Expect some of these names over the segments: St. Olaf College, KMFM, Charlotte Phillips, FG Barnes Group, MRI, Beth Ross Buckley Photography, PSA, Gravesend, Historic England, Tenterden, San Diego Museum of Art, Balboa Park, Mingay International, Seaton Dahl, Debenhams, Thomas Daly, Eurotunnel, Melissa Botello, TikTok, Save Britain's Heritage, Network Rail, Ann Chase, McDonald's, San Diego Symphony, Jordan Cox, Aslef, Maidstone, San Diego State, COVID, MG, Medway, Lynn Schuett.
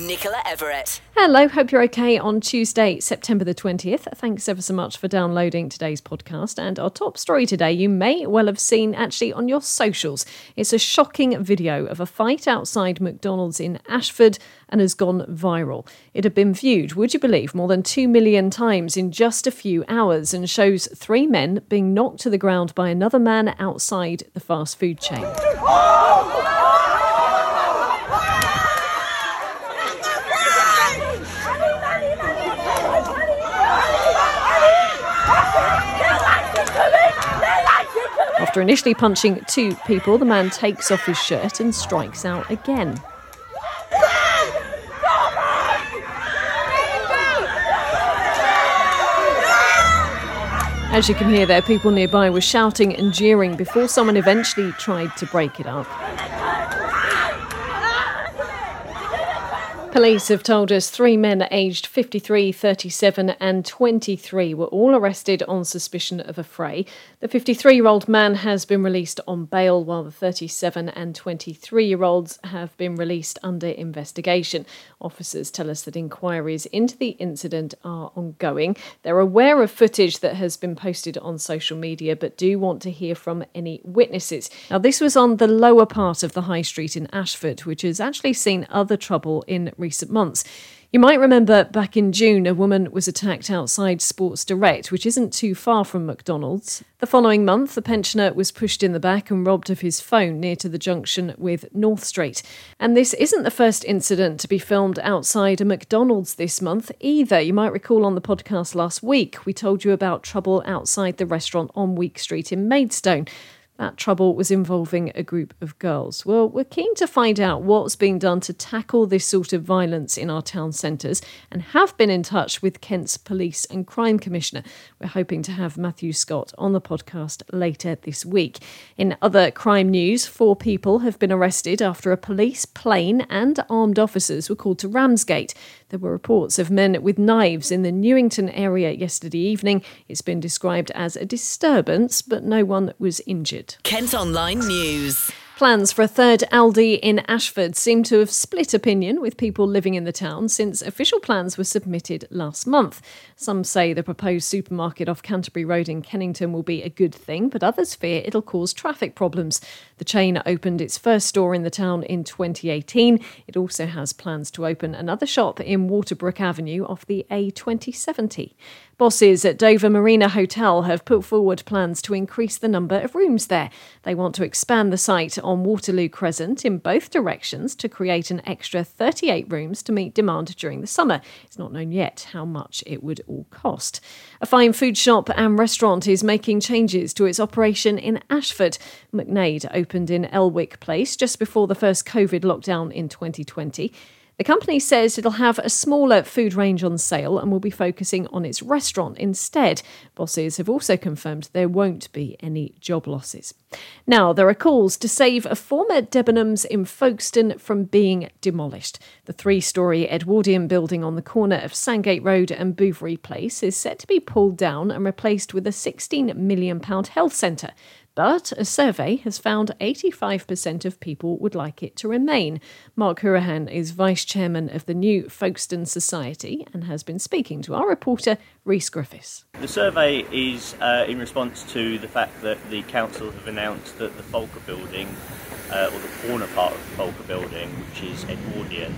Nicola Everett. Hello, hope you're okay on Tuesday, September the 20th. Thanks ever so much for downloading today's podcast. And our top story today, you may well have seen actually on your socials. It's a shocking video of a fight outside McDonald's in Ashford and has gone viral. It had been viewed, would you believe, more than 2 million times in just a few hours and shows three men being knocked to the ground by another man outside the fast food chain. After initially punching two people, the man takes off his shirt and strikes out again. As you can hear there, people nearby were shouting and jeering before someone eventually tried to break it up. Police have told us three men aged 53, 37 and 23 were all arrested on suspicion of a fray. The 53-year-old man has been released on bail, while the 37 and 23-year-olds have been released under investigation. Officers tell us that inquiries into the incident are ongoing. They're aware of footage that has been posted on social media, but do want to hear from any witnesses. Now, this was on the lower part of the High Street in Ashford, which has actually seen other trouble in recent months. You might remember back in June, a woman was attacked outside Sports Direct, which isn't too far from McDonald's. The following month, the pensioner was pushed in the back and robbed of his phone near to the junction with North Street. And this isn't the first incident to be filmed outside a McDonald's this month either. You might recall on the podcast last week, we told you about trouble outside the restaurant on Week Street in Maidstone. That trouble was involving a group of girls. Well, we're keen to find out what's being done to tackle this sort of violence in our town centres and have been in touch with Kent's Police and Crime Commissioner. We're hoping to have Matthew Scott on the podcast later this week. In other crime news, four people have been arrested after a police plane and armed officers were called to Ramsgate. There were reports of men with knives in the Newington area yesterday evening. It's been described as a disturbance, but no one was injured. Kent Online News. Plans for a third Aldi in Ashford seem to have split opinion with people living in the town since official plans were submitted last month. Some say the proposed supermarket off Canterbury Road in Kennington will be a good thing, but others fear it'll cause traffic problems. The chain opened its first store in the town in 2018. It also has plans to open another shop in Waterbrook Avenue off the A2070. Bosses at Dover Marina Hotel have put forward plans to increase the number of rooms there. They want to expand the site on Waterloo Crescent in both directions to create an extra 38 rooms to meet demand during the summer. It's not known yet how much it would all cost. A fine food shop and restaurant is making changes to its operation in Ashford. McNade opened in Elwick Place just before the first COVID lockdown in 2020. The company says it'll have a smaller food range on sale and will be focusing on its restaurant instead. Bosses have also confirmed there won't be any job losses. Now, there are calls to save a former Debenhams in Folkestone from being demolished. The three-storey Edwardian building on the corner of Sandgate Road and Bouverie Place is set to be pulled down and replaced with a £16 million health centre. But a survey has found 85% of people would like it to remain. Mark Hurahan is vice chairman of the new Folkestone Society and has been speaking to our reporter, Rhys Griffiths. The survey is in response to the fact that the council have announced that the Folker building, or the corner part of the Folker building, which is Edwardian,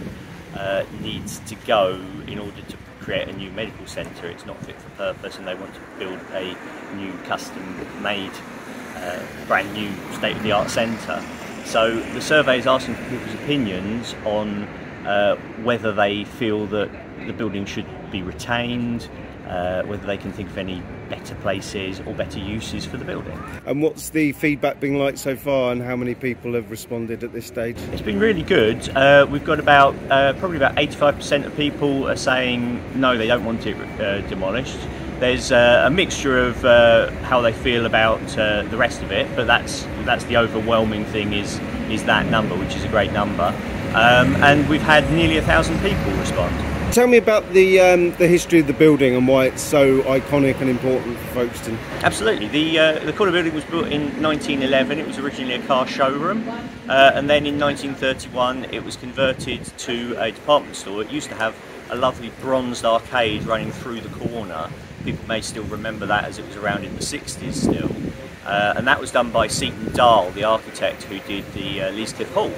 needs to go in order to create a new medical centre. It's not fit for purpose and they want to build a new custom-made brand new state-of-the-art centre. So the survey is asking for people's opinions on whether they feel that the building should be retained, whether they can think of any better places or better uses for the building. And what's the feedback been like so far and how many people have responded at this stage? It's been really good. We've got about probably about 85% of people are saying no, they don't want it demolished. There's a mixture of how they feel about the rest of it, but that's the overwhelming thing is that number, which is a great number, and we've had nearly 1,000 people respond. Tell me about the history of the building and why it's so iconic and important for Folkestone. Absolutely. The Corner Building was built in 1911. It was originally a car showroom, and then in 1931 it was converted to a department store. It used to have a lovely bronzed arcade running through the corner. People may still remember that, as it was around in the 60s still. And that was done by Seaton Dahl, the architect who did the Liz Hall.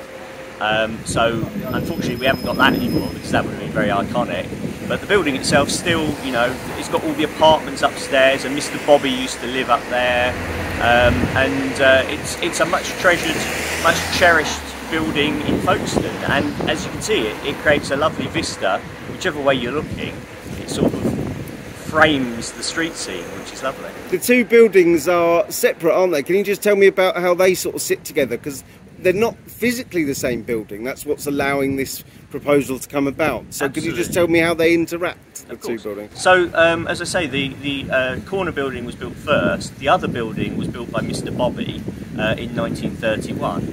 So unfortunately we haven't got that anymore, because that would have been very iconic. But the building itself still, you know, it's got all the apartments upstairs, and Mr. Bobby used to live up there. It's a much treasured, much cherished building in Folkestone, and as you can see, it creates a lovely vista. Whichever way you're looking, it sort of frames the street scene, which is lovely. The two buildings are separate, aren't they? Can you just tell me about how they sort of sit together? Because they're not physically the same building. That's what's allowing this proposal to come about. So absolutely. Could you just tell me how they interact, the two buildings? So, as I say, the corner building was built first. The other building was built by Mr. Bobby in 1931.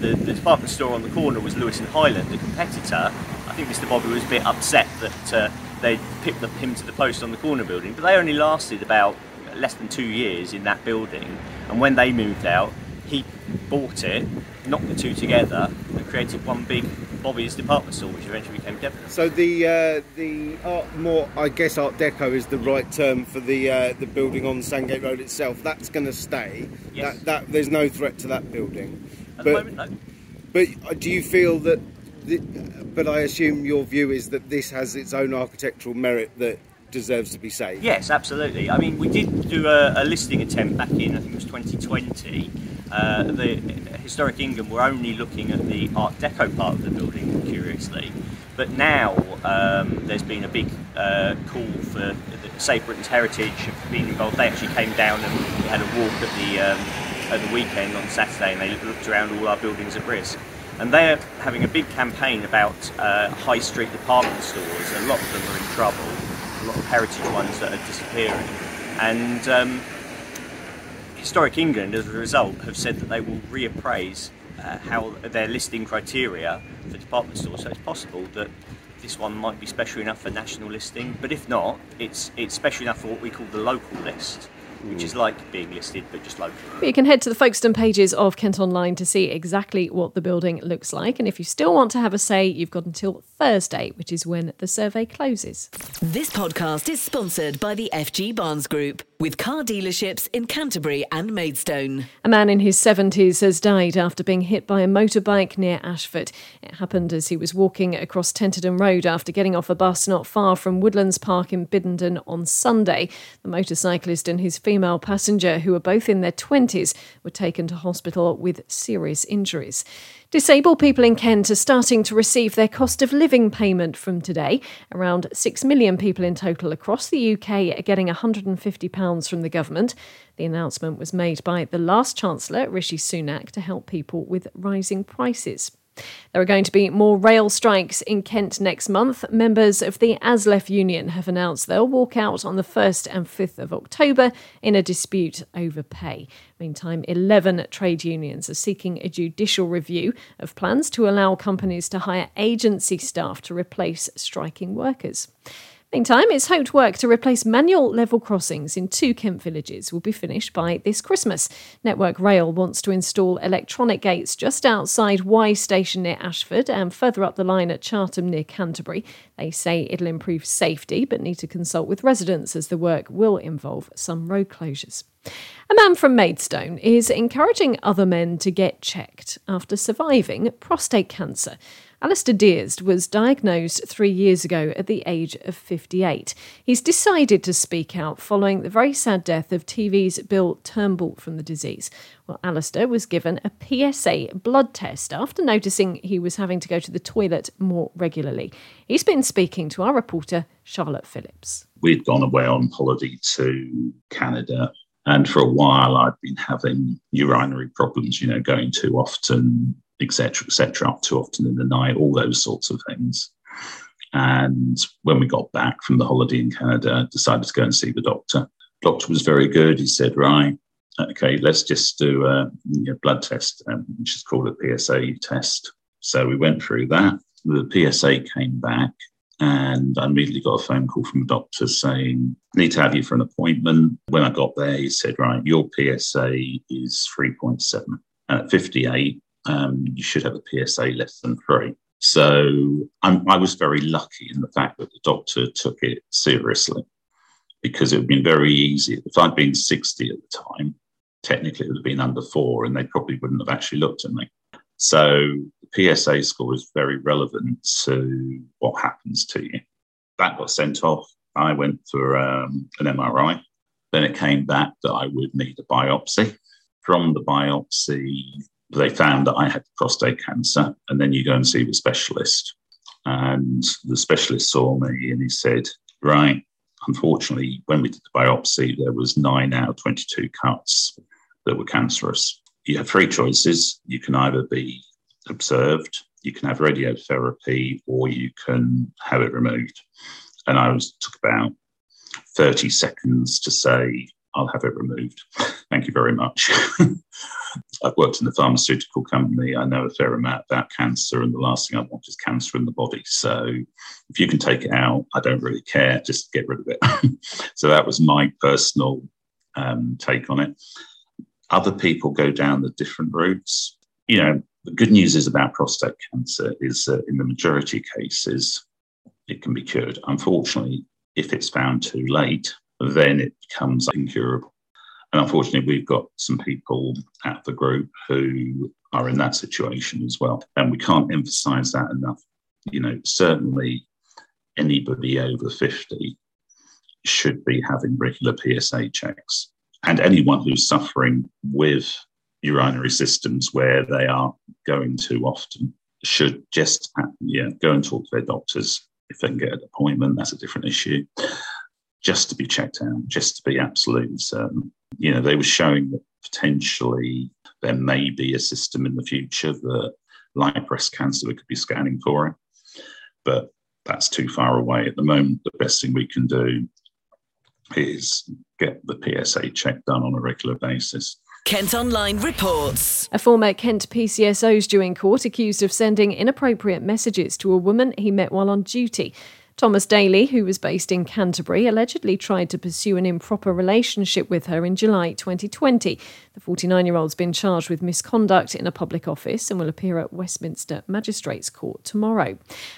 The department store on the corner was Lewis and Highland, the competitor. I think Mr. Bobby was a bit upset that they picked him to the post on the corner building, but they only lasted about less than 2 years in that building. And when they moved out, he bought it, knocked the two together, and created one big Bobby's department store, which eventually became Debenhams. So the art, more I guess Art Deco is the right term for the building on Sandgate Road itself. That's going to stay. Yes. That there's no threat to that building. At the moment, no. But do you feel that? But I assume your view is that this has its own architectural merit that deserves to be saved. Yes, absolutely. I mean, we did do a listing attempt back in, I think it was 2020. The Historic England were only looking at the Art Deco part of the building, curiously, but now there's been a big call for Save Britain's Heritage being involved. They actually came down and had a walk at the weekend on Saturday, and they looked around all our buildings at Rhys. And they're having a big campaign about high street department stores. A lot of them are in trouble, a lot of heritage ones that are disappearing. And Historic England, as a result, have said that they will reappraise how their listing criteria for department stores. So it's possible that this one might be special enough for national listing, but if not, it's special enough for what we call the local list, which is like being listed, but just local. But you can head to the Folkestone pages of Kent Online to see exactly what the building looks like. And if you still want to have a say, you've got until Thursday, which is when the survey closes. This podcast is sponsored by the FG Barnes Group, with car dealerships in Canterbury and Maidstone. A man in his 70s has died after being hit by a motorbike near Ashford. It happened as he was walking across Tenterden Road after getting off a bus not far from Woodlands Park in Biddenden on Sunday. The motorcyclist and his female passenger, who were both in their 20s, were taken to hospital with serious injuries. Disabled people in Kent are starting to receive their cost of living payment from today. Around 6 million people in total across the UK are getting £150 from the government. The announcement was made by the last Chancellor, Rishi Sunak, to help people with rising prices. There are going to be more rail strikes in Kent next month. Members of the Aslef union have announced they'll walk out on the 1st and 5th of October in a dispute over pay. Meantime, 11 trade unions are seeking a judicial review of plans to allow companies to hire agency staff to replace striking workers. Meantime, it's hoped work to replace manual level crossings in 2 Kent villages will be finished by this Christmas. Network Rail wants to install electronic gates just outside Y Station near Ashford and further up the line at Chartham near Canterbury. They say it'll improve safety but need to consult with residents, as the work will involve some road closures. A man from Maidstone is encouraging other men to get checked after surviving prostate cancer. Alistair Deersd was diagnosed 3 years ago at the age of 58. He's decided to speak out following the very sad death of TV's Bill Turnbull from the disease. Well, Alistair was given a PSA blood test after noticing he was having to go to the toilet more regularly. He's been speaking to our reporter, Charlotte Phillips. We'd gone away on holiday to Canada, and for a while I'd been having urinary problems, you know, going too often, etc., up too often in the night, all those sorts of things. And when we got back from the holiday in Canada, decided to go and see the doctor. The doctor was very good. He said, right, okay, let's just do a blood test, which is called a PSA test. So we went through that. The PSA came back, and I immediately got a phone call from a doctor saying, need to have you for an appointment. When I got there, he said, right, your PSA is 3.7. And at 58, you should have a PSA less than 3. So I was very lucky in the fact that the doctor took it seriously, because it would have been very easy. If I'd been 60 at the time, technically it would have been under 4, and they probably wouldn't have actually looked at me. So the PSA score is very relevant to what happens to you. That got sent off. I went for an MRI. Then it came back that I would need a biopsy. From the biopsy, they found that I had prostate cancer, and then you go and see the specialist. And the specialist saw me and he said, right, unfortunately, when we did the biopsy, there was 9 out of 22 cuts that were cancerous. You have 3 choices. You can either be observed, you can have radiotherapy, or you can have it removed. And took about 30 seconds to say, I'll have it removed. Thank you very much. I've worked in the pharmaceutical company. I know a fair amount about cancer, and the last thing I want is cancer in the body. So if you can take it out, I don't really care. Just get rid of it. So that was my personal take on it. Other people go down the different routes. The good news is about prostate cancer is that in the majority of cases, it can be cured. Unfortunately, if it's found too late, then it becomes incurable. And unfortunately, we've got some people at the group who are in that situation as well. And we can't emphasize that enough. Certainly anybody over 50 should be having regular PSA checks. And anyone who's suffering with urinary systems where they are going too often should just go and talk to their doctors. If they can get an appointment, that's a different issue. Just to be checked out, just to be absolutely certain. They were showing that potentially there may be a system in the future that, like breast cancer, we could be scanning for it. But that's too far away at the moment. The best thing we can do is get the PSA check done on a regular basis. Kent Online reports. A former Kent PCSO is due in court accused of sending inappropriate messages to a woman he met while on duty. Thomas Daly, who was based in Canterbury, allegedly tried to pursue an improper relationship with her in July 2020. The 49-year-old's been charged with misconduct in a public office and will appear at Westminster Magistrates Court tomorrow.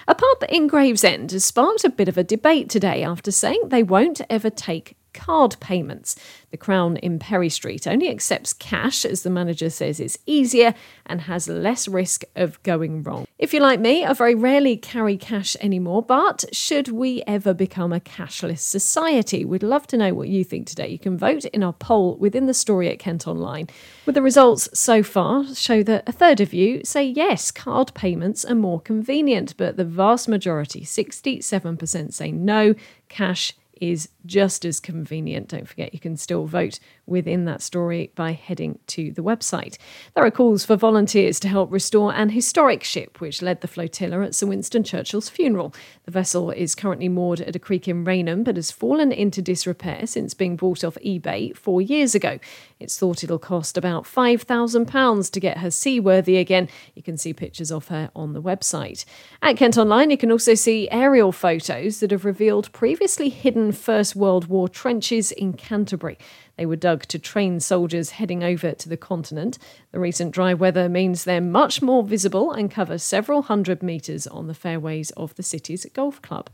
A pub in Gravesend has sparked a bit of a debate today after saying they won't ever take card payments. The Crown in Perry Street only accepts cash, as the manager says it's easier and has less risk of going wrong. If you're like me, I very rarely carry cash anymore, but should we ever become a cashless society? We'd love to know what you think today. You can vote in our poll within the story at Kent Online. With the results so far show that a third of you say yes, card payments are more convenient, but the vast majority, 67%, say no, cash is just as convenient. Don't forget, you can still vote within that story by heading to the website. There are calls for volunteers to help restore an historic ship which led the flotilla at Sir Winston Churchill's funeral. The vessel is currently moored at a creek in Raynham but has fallen into disrepair since being bought off eBay 4 years ago. It's thought it'll cost about £5,000 to get her seaworthy again. You can see pictures of her on the website. At Kent Online, you can also see aerial photos that have revealed previously hidden First World War trenches in Canterbury. They were dug to train soldiers heading over to the continent. The recent dry weather means they're much more visible and cover several hundred metres on the fairways of the city's golf club.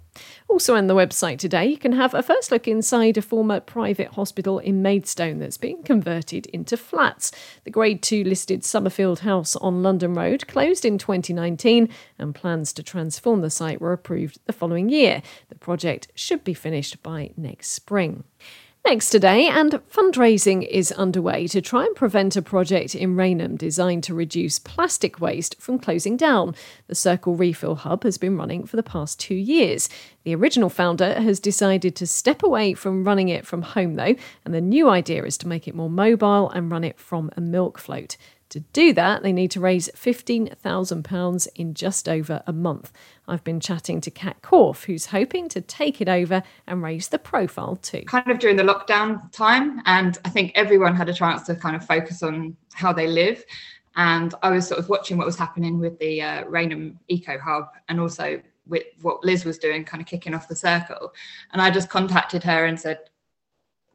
Also on the website today, you can have a first look inside a former private hospital in Maidstone that's been converted into flats. The Grade 2 listed Summerfield House on London Road closed in 2019 and plans to transform the site were approved the following year. The project should be finished by next spring. Next today, and fundraising is underway to try and prevent a project in Raynham designed to reduce plastic waste from closing down. The Circle Refill Hub has been running for the past 2 years. The original founder has decided to step away from running it from home, though, and the new idea is to make it more mobile and run it from a milk float. To do that, they need to raise £15,000 in just over a month. I've been chatting to Kat Korf, who's hoping to take it over and raise the profile too. Kind of during the lockdown time, and I think everyone had a chance to kind of focus on how they live. And I was sort of watching what was happening with the Rainham Eco Hub, and also with what Liz was doing, kind of kicking off the circle. And I just contacted her and said,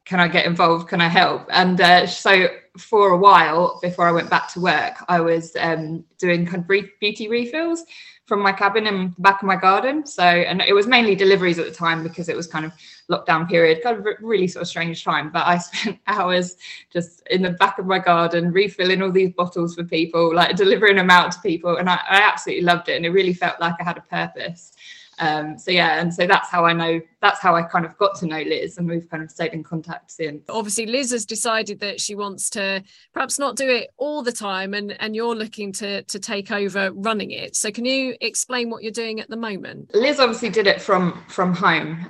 can I get involved? Can I help? And so for a while, before I went back to work, I was doing kind of beauty refills from my cabin in the back of my garden. So, and it was mainly deliveries at the time because it was kind of lockdown period, kind of a really sort of strange time. But I spent hours just in the back of my garden, refilling all these bottles for people, like delivering them out to people. And I absolutely loved it. And it really felt like I had a purpose. So yeah, and so that's how I kind of got to know Liz, and we've kind of stayed in contact since. Obviously Liz has decided that she wants to perhaps not do it all the time, and you're looking to take over running it. So can you explain what you're doing at the moment? Liz obviously did it from home,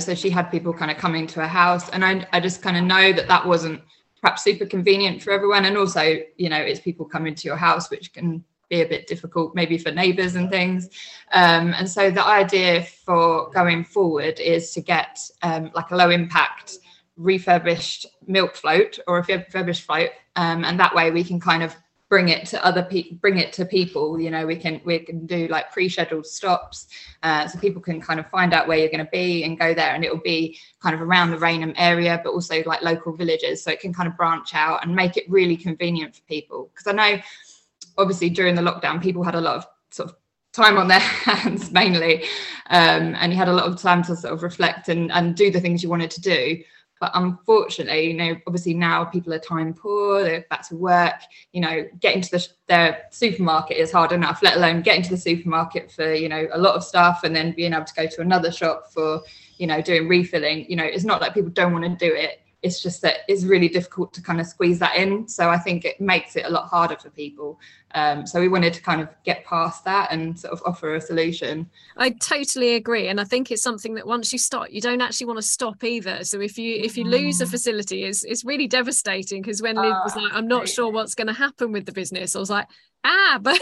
so she had people kind of coming to her house, and I just kind of know that wasn't perhaps super convenient for everyone, and also, you know, it's people coming to your house which can be a bit difficult maybe for neighbours and things, and so the idea for going forward is to get like a low impact refurbished milk float or a refurbished float, and that way we can kind of bring it to bring it to people. You know, we can do like pre-scheduled stops, so people can kind of find out where you're going to be and go there, and it'll be kind of around the Rainham area but also like local villages, so it can kind of branch out and make it really convenient for people, because I know obviously during the lockdown people had a lot of sort of time on their hands mainly, and you had a lot of time to sort of reflect and do the things you wanted to do. But unfortunately, you know, obviously now people are time poor, they're back to work, you know, getting to their supermarket is hard enough, let alone getting to the supermarket for, you know, a lot of stuff, and then being able to go to another shop for, you know, doing refilling. You know, it's not like people don't want to do it, it's just that it's really difficult to kind of squeeze that in. So I think it makes it a lot harder for people. So we wanted to kind of get past that and sort of offer a solution. I totally agree. And I think it's something that once you start, you don't actually want to stop either. So if you lose a facility, it's really devastating, because when Liz was like, I'm not sure what's going to happen with the business, I was like, but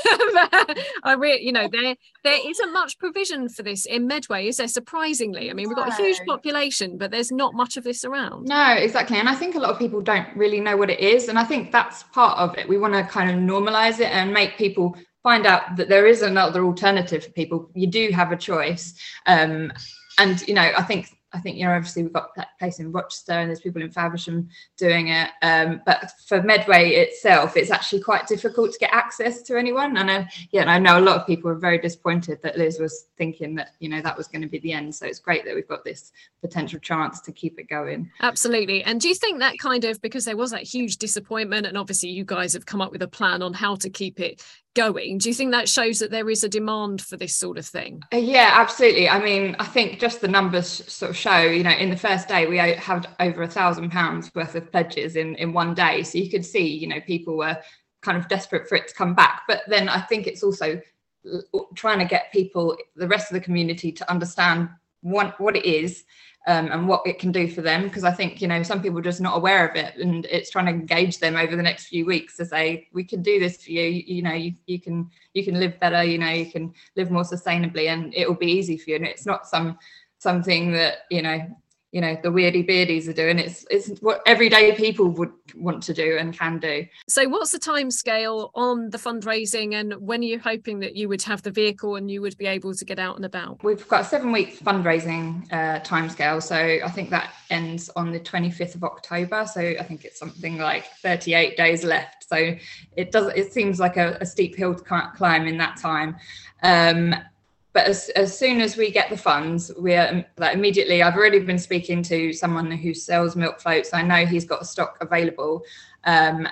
I really, you know, there isn't much provision for this in Medway, is there? Surprisingly, I mean, we've got a huge population, but there's not much of this around. No, exactly. And I think a lot of people don't really know what it is, and I think that's part of it. We want to kind of normalize it and make people find out that there is another alternative for people. You do have a choice, and you know, I think, you know, obviously we've got that place in Rochester and there's people in Faversham doing it. But for Medway itself, it's actually quite difficult to get access to anyone. And I know a lot of people are very disappointed that Liz was thinking that, you know, that was going to be the end. So it's great that we've got this potential chance to keep it going. Absolutely. And do you think that kind of, because there was that huge disappointment, and obviously you guys have come up with a plan on how to keep it going, do you think that shows that there is a demand for this sort of thing? Yeah, absolutely. I mean, I think just the numbers sort of show, you know, in the first day we had over £1,000 worth of pledges in one day, so you could see, you know, people were kind of desperate for it to come back. But then I think it's also trying to get people, the rest of the community, to understand what it is, and what it can do for them, because I think, you know, some people are just not aware of it, and it's trying to engage them over the next few weeks to say, we can do this for you, you know, you can live better, you know, you can live more sustainably, and it will be easy for you, and it's not something that, you know, the weirdy beardies are doing. It's what everyday people would want to do and can do. So what's the timescale on the fundraising, and when are you hoping that you would have the vehicle and you would be able to get out and about? We've got a 7-week fundraising timescale. So I think that ends on the 25th of October. So I think it's something like 38 days left. So it seems like a steep hill to climb in that time. But as soon as we get the funds, we're like immediately, I've already been speaking to someone who sells milk floats. I know he's got a stock available, and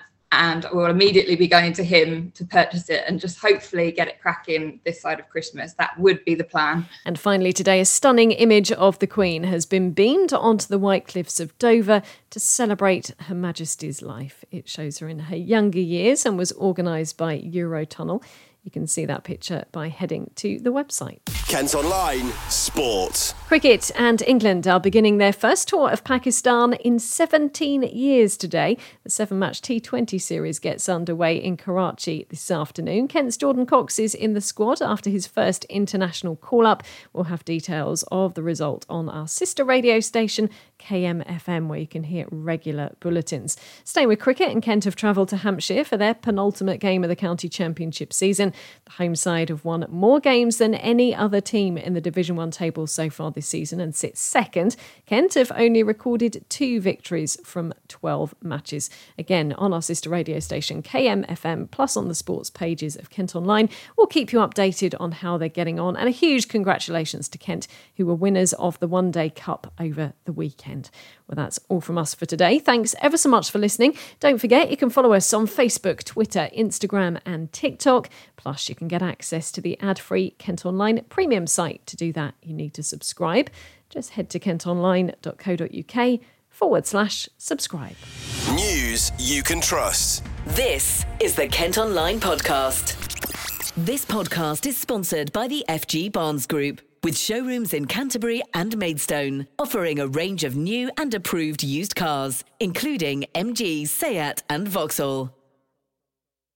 we'll immediately be going to him to purchase it and just hopefully get it cracking this side of Christmas. That would be the plan. And finally today, a stunning image of the Queen has been beamed onto the White Cliffs of Dover to celebrate Her Majesty's life. It shows her in her younger years and was organised by Eurotunnel. You can see that picture by heading to the website. Kent Online Sport. Cricket and England are beginning their first tour of Pakistan in 17 years today. The seven-match T20 series gets underway in Karachi this afternoon. Kent's Jordan Cox is in the squad after his first international call-up. We'll have details of the result on our sister radio station, KMFM, where you can hear regular bulletins. Staying with cricket, and Kent have travelled to Hampshire for their penultimate game of the county championship season. The home side have won more games than any other team in the Division 1 table so far this season and sits second. Kent have only recorded 2 victories from 12 matches. Again, on our sister radio station KMFM, plus on the sports pages of Kent Online, we'll keep you updated on how they're getting on. And a huge congratulations to Kent, who were winners of the One Day Cup over the weekend. Well, that's all from us for today. Thanks ever so much for listening. Don't forget, you can follow us on Facebook, Twitter, Instagram and TikTok. Plus, you can get access to the ad-free Kent Online premium site. To do that, you need to subscribe. Just head to kentonline.co.uk/subscribe. News you can trust. This is the Kent Online podcast. This podcast is sponsored by the FG Barnes Group, with showrooms in Canterbury and Maidstone, offering a range of new and approved used cars, including MG, Seat and Vauxhall.